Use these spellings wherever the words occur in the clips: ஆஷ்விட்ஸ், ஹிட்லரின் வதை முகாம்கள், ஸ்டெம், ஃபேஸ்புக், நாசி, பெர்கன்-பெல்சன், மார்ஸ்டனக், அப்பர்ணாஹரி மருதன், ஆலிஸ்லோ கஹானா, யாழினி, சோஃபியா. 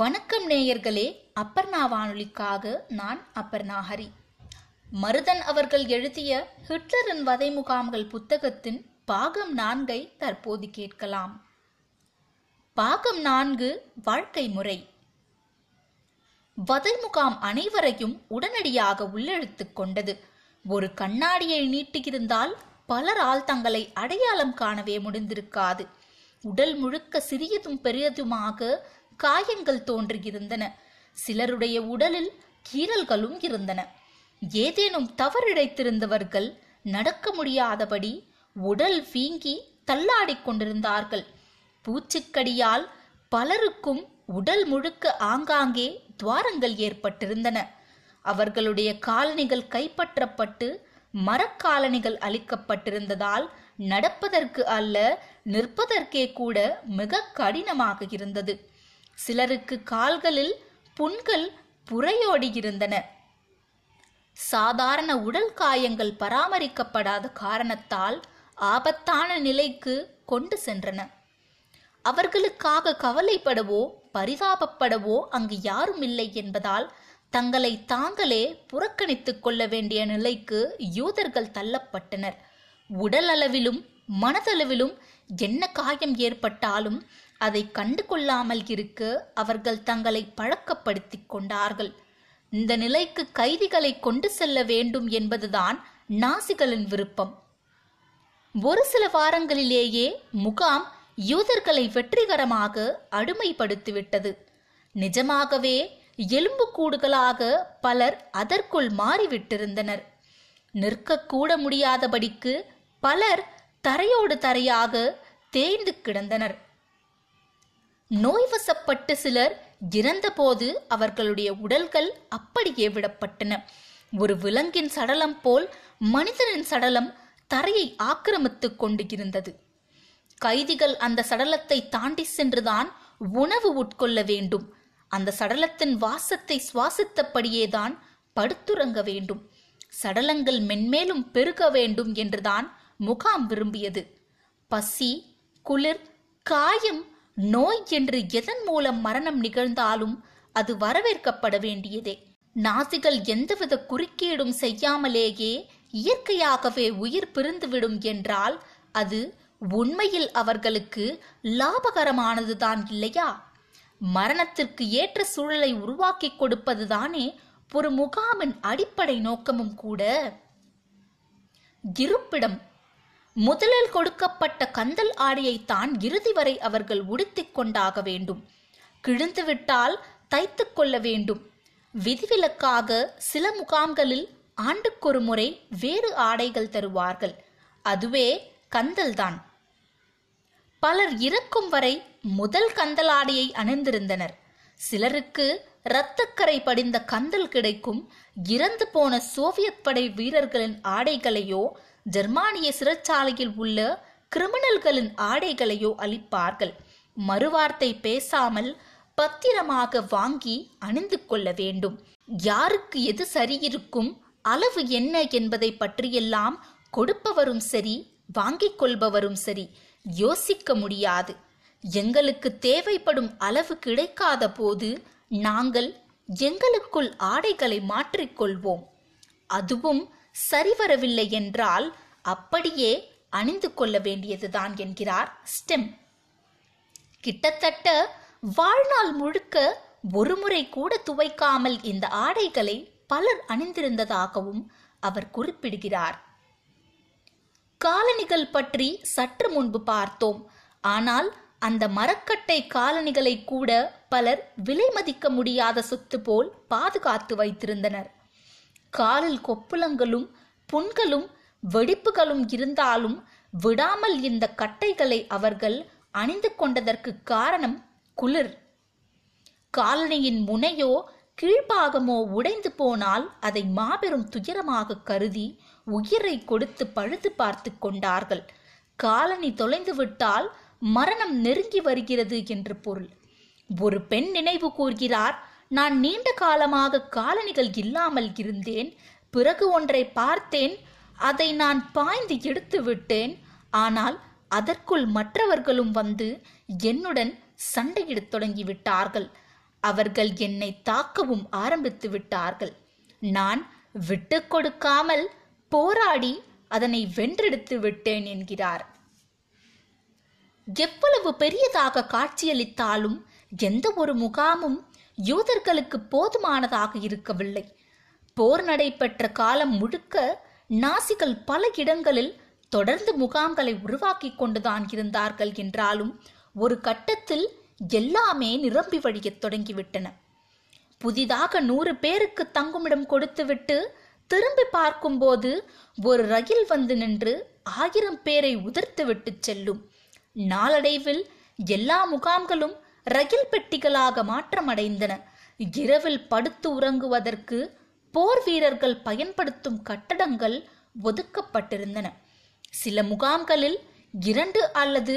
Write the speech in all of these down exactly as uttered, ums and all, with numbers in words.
வணக்கம் நேயர்களே, அப்பர்ணா வானொலிக்காக நான் அப்பர்ணாஹரி. மருதன் அவர்கள் எழுதிய ஹிட்லரின் வதை முகாம்கள் புத்தகத்தின் பாகம் நான்கை தற்போது கேட்கலாம். பாகம் நான்கு, வாழ்க்கை முறை. வதை முகாம் அனைவரையும் உடனடியாக உள்ளெழுத்து கொண்டது. ஒரு கண்ணாடியை நீட்டியிருந்தால் பலரால் தங்களை அடையாளம் காணவே முடிந்திருக்காது. உடல் முழுக்க சிறியதும் பெரியதுமாக காயங்கள் தோன்றியிருந்தன. சிலருடைய உடலில் கீறல்களும் இருந்தன. ஏதேனும் தவறிழைத்திருந்தவர்கள் நடக்க முடியாதபடி உடல் வீங்கி தள்ளாடி கொண்டிருந்தார்கள். பூச்சிக்கடியால் பலருக்கும் உடல் முழுக்க ஆங்காங்கே துவாரங்கள் ஏற்பட்டிருந்தன. அவர்களுடைய காலணிகள் கைப்பற்றப்பட்டு மரக்காலணிகள் அளிக்கப்பட்டிருந்ததால் நடப்பதற்கு அல்ல, நிற்பதற்கே கூட மிக கடினமாக இருந்தது. சிலருக்கு கால்களில் புண்கள் புரையோடி இருந்தன. சாதாரண உடல் காயங்கள் பராமரிக்கப்படாத காரணத்தால் ஆபத்தான நிலைக்கு கொண்டு சென்றன. அவர்களுக்காக கவலைப்படவோ பரிதாபப்படவோ அங்கு யாரும் இல்லை என்பதால் தங்களை தாங்களே புறக்கணித்துக் கொள்ள வேண்டிய நிலைக்கு யூதர்கள் தள்ளப்பட்டனர். உடல் அளவிலும் மனதளவிலும் என்ன காயம் ஏற்பட்டாலும் அதை கண்டு கொள்ளாமல் இருக்க அவர்கள் தங்களை பழக்கப்படுத்தி கொண்டார்கள். இந்த நிலைக்கு கைதிகளை கொண்டு செல்ல வேண்டும் என்பதுதான் நாசிகளின் விருப்பம். ஒரு சில வாரங்களிலேயே முகாம் யூதர்களை வெற்றிகரமாக அடிமைப்படுத்திவிட்டது. நிஜமாகவே எலும்புக்கூடுகளாக பலர் அதற்குள் மாறிவிட்டிருந்தனர். நிற்கக்கூட முடியாதபடிக்கு பலர் தரையோடு தரையாக தேய்ந்து கிடந்தனர். நோய்வசப்பட்ட சிலர் இறந்தபோது அவர்களுடைய உடல்கள் அப்படியே விடப்பட்டன. ஒரு விலங்கின் சடலம் போல் மனிதனின் சடலம் தரையை ஆக்கிரமித்து கொண்டு இருந்தது. கைதிகள் அந்த சடலத்தை தாண்டி சென்றுதான் உணவு உட்கொள்ள வேண்டும். அந்த சடலத்தின் வாசத்தை சுவாசித்தபடியேதான் படுத்துறங்க வேண்டும். சடலங்கள் மென்மேலும் பெருக வேண்டும் என்றுதான் முகாம் விரும்பியது. பசி, குளிர், காயம், நோய் என்று எதன் மூலம் மரணம் நிகழ்ந்தாலும் அது வரவேற்கப்பட வேண்டியதே. நாசிகள் எந்தவித குறுக்கீடும் செய்யாமலேயே இயற்கையாகவே உயிர் பிரிந்துவிடும் என்றால் அது உண்மையில் அவர்களுக்கு லாபகரமானதுதான் இல்லையா? மரணத்திற்கு ஏற்ற சூழலை உருவாக்கி கொடுப்பதுதானே ஒரு முகாமின் அடிப்படை நோக்கமும் கூட. இருப்பிடம், முதலில் கொடுக்கப்பட்ட கந்தல் ஆடையைத்தான் இறுதி வரை அவர்கள் உடுத்திக் கொண்டாக வேண்டும். கிழிந்துவிட்டால் தைத்து கொள்ள வேண்டும். விதிவிலக்காக சில முகாம்களில் ஆண்டுக்கொரு முறை வேறு ஆடைகள் தருவார்கள். அதுவே கந்தல்தான். பலர் இறக்கும் வரை முதல் கந்தல் ஆடையை அணிந்திருந்தனர். சிலருக்கு இரத்தக்கரை படிந்த கந்தல் கிடைக்கும். இறந்து போன சோவியத் படை வீரர்களின் ஆடைகளையோ ஜெர்மானிய சிறைச்சாலையில் உள்ள கிரிமினல்களின் ஆடைகளையோ அளிப்பார்கள். மறுவார்த்தை பேசாமல் பத்திரமாக வாங்கி அணிந்து கொள்ள வேண்டும். யாருக்கு எது சரியிருக்கும், அளவு என்ன என்பதை பற்றியெல்லாம் கொடுப்பவரும் சரி, வாங்கிக் கொள்பவரும் சரி யோசிக்க முடியாது. எங்களுக்கு தேவைப்படும் அளவு கிடைக்காத போது நாங்கள் எங்களுக்குள் ஆடைகளை மாற்றிக்கொள்வோம். அதுவும் சரிவரவில்லை என்றால் அப்படியே அணிந்து கொள்ள வேண்டியதுதான் என்கிறார் ஸ்டெம். கிட்டத்தட்ட வாழ்நாள் முழுக்க ஒருமுறை கூட துவைக்காமல் இந்த ஆடைகளை பலர் அணிந்திருந்ததாகவும் அவர் குறிப்பிடுகிறார். காலணிகள் பற்றி சற்று முன்பு பார்த்தோம். ஆனால் அந்த மரக்கட்டை காலணிகளை கூட பலர் விலை மதிக்க முடியாத சொத்து போல் பாதுகாத்து வைத்திருந்தனர். காலில் கொப்புளங்களும் புண்களும் வெடிப்புகளும் இருந்தாலும் விடாமல் இந்த கட்டைகளை அவர்கள் அணிந்து கொண்டதற்கு காரணம் குளிர். காலணியின் முனையோ கீழ்பாகமோ உடைந்து போனால் அதை மாபெரும் துயரமாக கருதி உயிரை கொடுத்து பழுது பார்த்து கொண்டார்கள். காலணி தொலைந்து விட்டால் மரணம் நெருங்கி வருகிறது என்று பொருள். ஒரு பெண் நினைவு கூர்கிறார், நான் நீண்ட காலமாக காலணிகள் இல்லாமல் இருந்தேன். பிறகு ஒன்றை பார்த்தேன், அதை நான் பாய்ந்து எடுத்து விட்டேன். ஆனால் அதற்குள் மற்றவர்களும் வந்து என்னுடன் சண்டையிடத் தொடங்கிவிட்டார்கள். அவர்கள் என்னை தாக்கவும் ஆரம்பித்து விட்டார்கள். நான் விட்டு கொடுக்காமல் போராடி அதனை வென்றெடுத்து விட்டேன் என்கிறார். எவ்வளவு பெரியதாக காட்சியளித்தாலும் எந்த ஒரு முகாமும் யூதர்களுக்கு போதுமானதாக இருக்கவில்லை. போர் நடைபெற்ற காலம் முழுக்க நாசிகள் பல இடங்களில் தொடர்ந்து முகாம்களை உருவாக்கி கொண்டுதான் இருந்தார்கள். என்றாலும் ஒரு கட்டத்தில் எல்லாமே நிரம்பி வழியத் தொடங்கிவிட்டன. புதிதாக நூறு பேருக்கு தங்குமிடம் கொடுத்துவிட்டு திரும்பி பார்க்கும்போது ஒரு ரயில் வந்து நின்று ஆயிரம் பேரை உதிர்த்துவிட்டு செல்லும். நாளடைவில் எல்லா முகாம்களும் ரயில் பெட்டிகளாக மாற்றமடைந்தன. இரவில் படுத்து உறங்குவதற்கு போர் வீரர்கள் பயன்படுத்தும் கட்டடங்கள் ஒதுக்கப்பட்டிருந்தன. சில முகாம்களில் இரண்டு அல்லது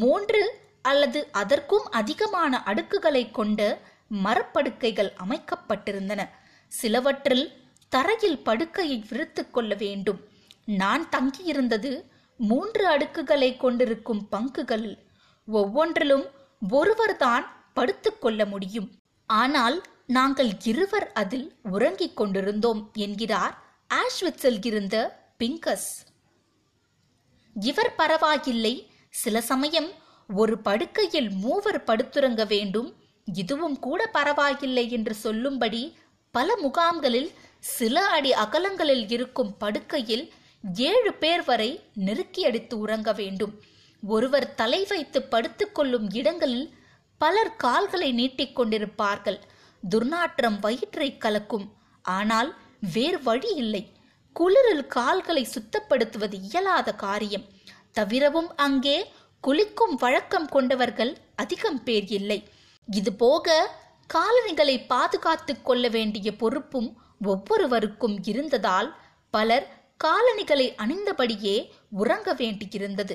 மூன்று அல்லது அதற்கும் அதிகமான அடுக்குகளை கொண்ட மரப்படுக்கைகள் அமைக்கப்பட்டிருந்தன. சிலவற்றில் தரையில் படுக்கையை விரித்து கொள்ள வேண்டும். நான் தங்கியிருந்தது மூன்று அடுக்குகளை கொண்டிருக்கும் பங்குகளில். ஒவ்வொன்றிலும் ஒருவர்தான் படுத்து கொள்ள முடியும். ஆனால் நாங்கள் இருவர் அதில் உறங்கிக் கொண்டிருந்தோம் என்கிறார் ஆஷ்விட்ஸில் இருந்த பிங்கஸ். இவர் பரவாயில்லை, சில சமயம் ஒரு படுக்கையில் மூவர் படுத்துறங்க வேண்டும், இதுவும் கூட பரவாயில்லை என்று சொல்லும்படி பல முகாம்களில் சில அடி அகலங்களில் இருக்கும் படுக்கையில் ஏழு பேர் வரை நெருக்கி அடித்து உறங்க வேண்டும். ஒருவர் தலை வைத்து படுத்துக்கொள்ளும் இடங்களில் பலர் கால்களை நீட்டிக்கொண்டிருப்பார்கள். துர்நாற்றம் வயிற்றை கலக்கும். ஆனால் வேறு வழி இல்லை. குளிரில் கால்களை சுத்தப்படுத்துவது இயலாத காரியம். தவிரவும் அங்கே குளிக்கும் வழக்கம் கொண்டவர்கள் அதிகம் பேர் இல்லை. இதுபோக காலணிகளை பாதுகாத்து கொள்ள வேண்டிய பொறுப்பும் ஒவ்வொருவருக்கும் இருந்ததால் பலர் காலணிகளை அணிந்தபடியே உறங்க வேண்டியிருந்தது.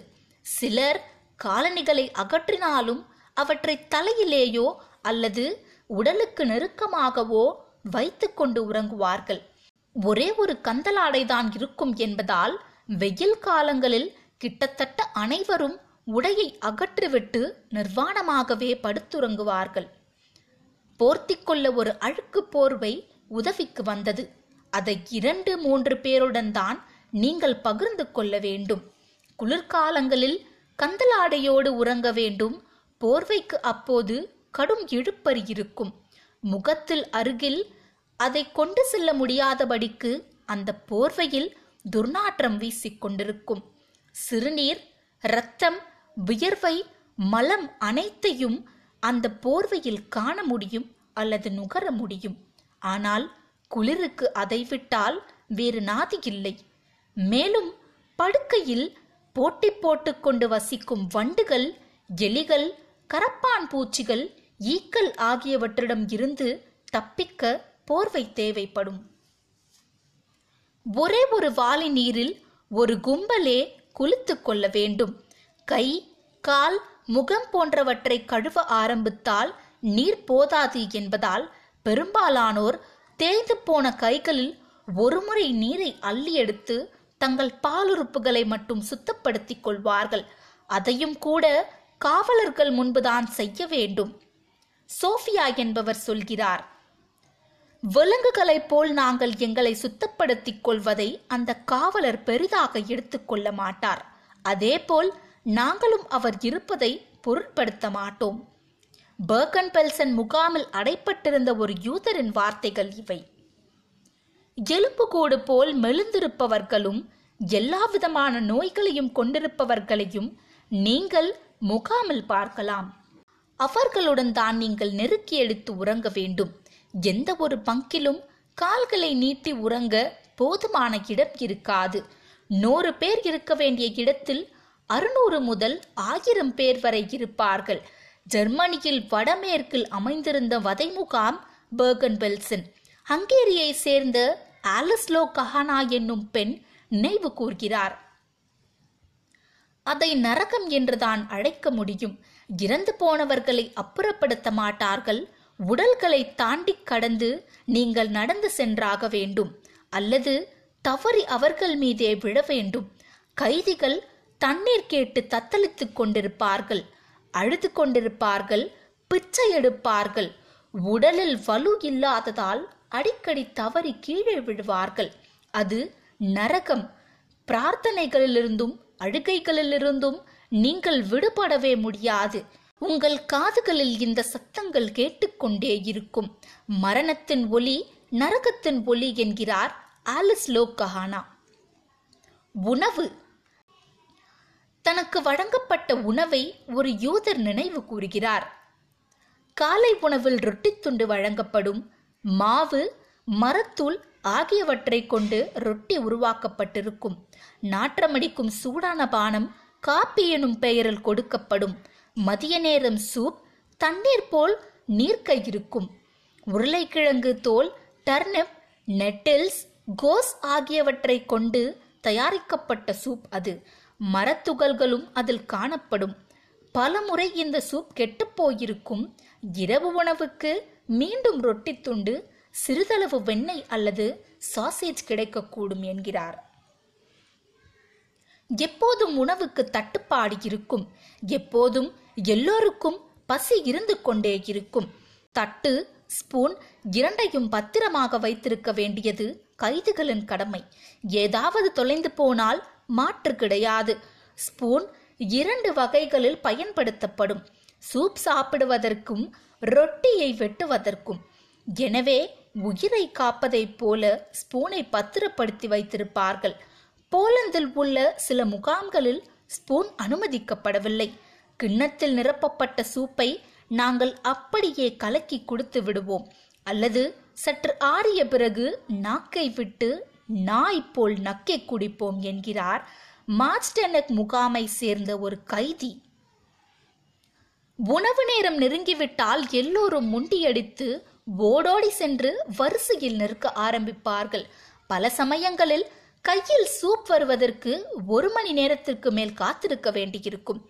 சிலர் காலணிகளை அகற்றினாலும் அவற்றை தலையிலேயோ அல்லது உடலுக்கு நெருக்கமாகவோ வைத்து கொண்டு உறங்குவார்கள். ஒரே ஒரு கந்தலாடைதான் இருக்கும் என்பதால் வெயில் காலங்களில் கிட்டத்தட்ட அனைவரும் உடையை அகற்றிவிட்டு நிர்வாணமாகவே படுத்துறங்குவார்கள். போர்த்திக்கொள்ள ஒரு அழுக்கு போர்வை உதவிக்கு வந்தது. அதை இரண்டு மூன்று பேருடன் தான் நீங்கள் பகிர்ந்து கொள்ள வேண்டும். குளிர்காலங்களில் கந்தலாடையோடு உறங்க வேண்டும். போர்வைக்கு அப்போது கடும் இழுப்பறி இருக்கும். முகத்தில் அருகில் அதை கொண்டு செல்ல முடியாதபடிக்கு அந்த போர்வையில் துர்நாற்றம் வீசிக்கொண்டிருக்கும். சிறுநீர், இரத்தம், வியர்வை, மலம் அனைத்தையும் அந்த போர்வையில் காண முடியும் அல்லது நுகர முடியும். ஆனால் குளிருக்கு அதை விட்டால் வேறு நாதி இல்லை. மேலும் படுக்கையில் போட்டி போட்டு கொண்டு வசிக்கும் வண்டுகள், எலிகள், கரப்பான் பூச்சிகள், ஈக்கள் ஆகியவற்றிடம் இருந்து தப்பிக்க போர்வை தேவைப்படும். ஒரே ஒரு வாளி நீரில் ஒரு கும்பலே குளித்து கொள்ள வேண்டும். கை, கால், முகம் போன்றவற்றை கழுவ ஆரம்பித்தால் நீர் போதாது என்பதால் பெரும்பாலானோர் தேய்ந்து போன கைகளில் ஒருமுறை நீரை அள்ளி எடுத்து தங்கள் பாலுறுப்புகளை மட்டும் சுத்தப்படுத்திக் கொள்வார்கள். அதையும் கூட காவலர்கள் முன்புதான் செய்ய வேண்டும். சோஃபியா என்பவர் சொல்கிறார், விலங்குகளைப் போல் நாங்கள் எங்களை சுத்தப்படுத்திக் கொள்வதை அந்த காவலர் பெரிதாக எடுத்துக்கொள்ள மாட்டார். அதேபோல் நாங்களும் அவர் இருப்பதை பொருட்படுத்த மாட்டோம். பெர்கன்-பெல்சன் முகாமில் அடைப்பட்டிருந்த ஒரு யூதரின் வார்த்தைகள் இவை. எலும்புகூடு போல் மெலிந்திருப்பவர்களும் எல்லா விதமான நோய்களையும் கொண்டிருப்பவர்களையும் நீங்கள் முகாமில் பார்க்கலாம். அவர்களுடன் தான் நீங்கள் நெருக்கி எடுத்து உறங்க வேண்டும். எந்த ஒரு பங்கிலும் கால்களை நீட்டி உறங்க போதுமான இடம் இருக்காது. நூறு பேர் இருக்க வேண்டிய இடத்தில் அறுநூறு முதல் ஆயிரம் பேர் வரை இருப்பார்கள். ஜெர்மனியில் வடமேற்கில் அமைந்திருந்த வதை முகாம் பெர்கன்-பெல்சன். ஹங்கேரியை சேர்ந்த ஆலிஸ்லோ கஹானா என்னும் பெண் நினைவு கூர்கிறார். அதை நரகம் என்றுதான் அழைக்க முடியும். இறந்து போனவர்களை அப்புறப்படுத்த மாட்டார்கள். உடல்களை தாண்டி கடந்து நீங்கள் நடந்து சென்றாக வேண்டும் அல்லது தவறி அவர்கள் மீதே விழ வேண்டும். கைதிகள் தண்ணீர் கேட்டு தத்தளித்துக் கொண்டிருப்பார்கள், அழுது கொண்டிருப்பார்கள், பிச்சை எடுப்பார்கள். உடலில் வலு இல்லாததால் அடிக்கடி தவறி கீழே விழுவார்கள். அது நரகம். பிரார்த்தனைகளிலிருந்தும் அழுகைகளிலிருந்தும் நீங்கள் விடுபடவே முடியாது. உங்கள் காதுகளில் இந்த சத்தங்கள் கேட்டுக்கொண்டே இருக்கும். மரணத்தின் ஒலி, நரகத்தின் ஒலி என்கிறார் ஆலிஸ்லோ கஹானா. உணவு. தனக்கு வழங்கப்பட்ட உணவை ஒரு யூதர் நினைவு கூறுகிறார். காலை உணவில் ரொட்டித்துண்டு வழங்கப்படும். மாவு, மரத்தூள் ஆகியவற்றை கொண்டு ரொட்டி உருவாக்கப்பட்டிருக்கும். நாற்றமடிக்கும் சூடான பானம் காப்பி எனும் பெயரில் கொடுக்கப்படும். மதிய நேரம் சூப் தண்ணீர் போல் நீர்க்கயிருக்கும். உருளைக்கிழங்கு தோல், டர்னிப், நெட்டில்ஸ், கோஸ் ஆகியவற்றை கொண்டு தயாரிக்கப்பட்ட சூப் அது. மரத்துகள்களும் அதில் காணப்படும். பல முறை இந்த சூப் கெட்டுப்போயிருக்கும். இரவு உணவுக்கு மீண்டும் ரொட்டி துண்டு, சிறிதளவு வெண்ணெய் அல்லது சாசேஜ் கிடைக்கக்கூடும் என்கிறார். எப்போதும் உணவுக்கு தட்டுப்பாடு இருக்கும். எப்போதும் எல்லோருக்கும் பசி இருந்து கொண்டே இருக்கும். தட்டு, ஸ்பூன் இரண்டையும் பத்திரமாக வைத்திருக்க வேண்டியது கைதிகளின் கடமை. ஏதாவது தொலைந்து போனால் மாற்று கிடையாது. ஸ்பூன் இரண்டு வகைகளில் பயன்படுத்தப்படும், சூப் சாப்பிடுவதற்கும் ரொட்டியை வெட்டுவதற்கும். எனவே உயிரை காப்பதைப் போல ஸ்பூனை பத்திரப்படுத்தி வைத்திருப்பார்கள். போலந்தில் உள்ள சில முகாம்களில் ஸ்பூன் அனுமதிக்கப்படவில்லை. கிண்ணத்தில் நிரப்பப்பட்ட சூப்பை நாங்கள் அப்படியே கலக்கி கொடுத்து விடுவோம், அல்லது சற்று ஆறிய பிறகு நாக்கை விட்டு நாய் போல் நக்கை குடிப்போம் என்கிறார் மார்ஸ்டனக் முகாமை சேர்ந்த ஒரு கைதி. உணவு நேரம் நெருங்கிவிட்டால் எல்லோரும் முண்டியடித்து ஓடோடி சென்று வரிசையில் நிற்க ஆரம்பிப்பார்கள். பல சமயங்களில் கையில் சூப் வருவதற்கு ஒரு மணி நேரத்திற்கு மேல் காத்திருக்க வேண்டியிருக்கும்.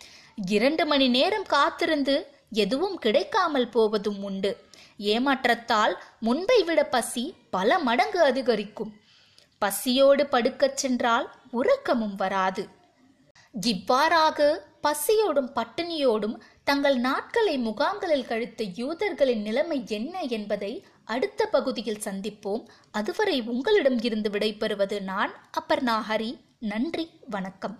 இரண்டு மணி நேரம் காத்திருந்து எதுவும் கிடைக்காமல் போவதும் உண்டு. ஏமாற்றத்தால் முன்பை விட பசி பல மடங்கு அதிகரிக்கும். பசியோடு படுக்கச் சென்றால் உறக்கமும் வராது. இவ்வாறாக பசியோடும் பட்டினியோடும் தங்கள் நாட்களை முகாம்களில் கழித்த யூதர்களின் நிலைமை என்ன என்பதை அடுத்த பகுதியில் சந்திப்போம். அதுவரை உங்களிடம் இருந்து விடைபெறுவது நான், அப்பர்ணாஹரி. நன்றி, வணக்கம்.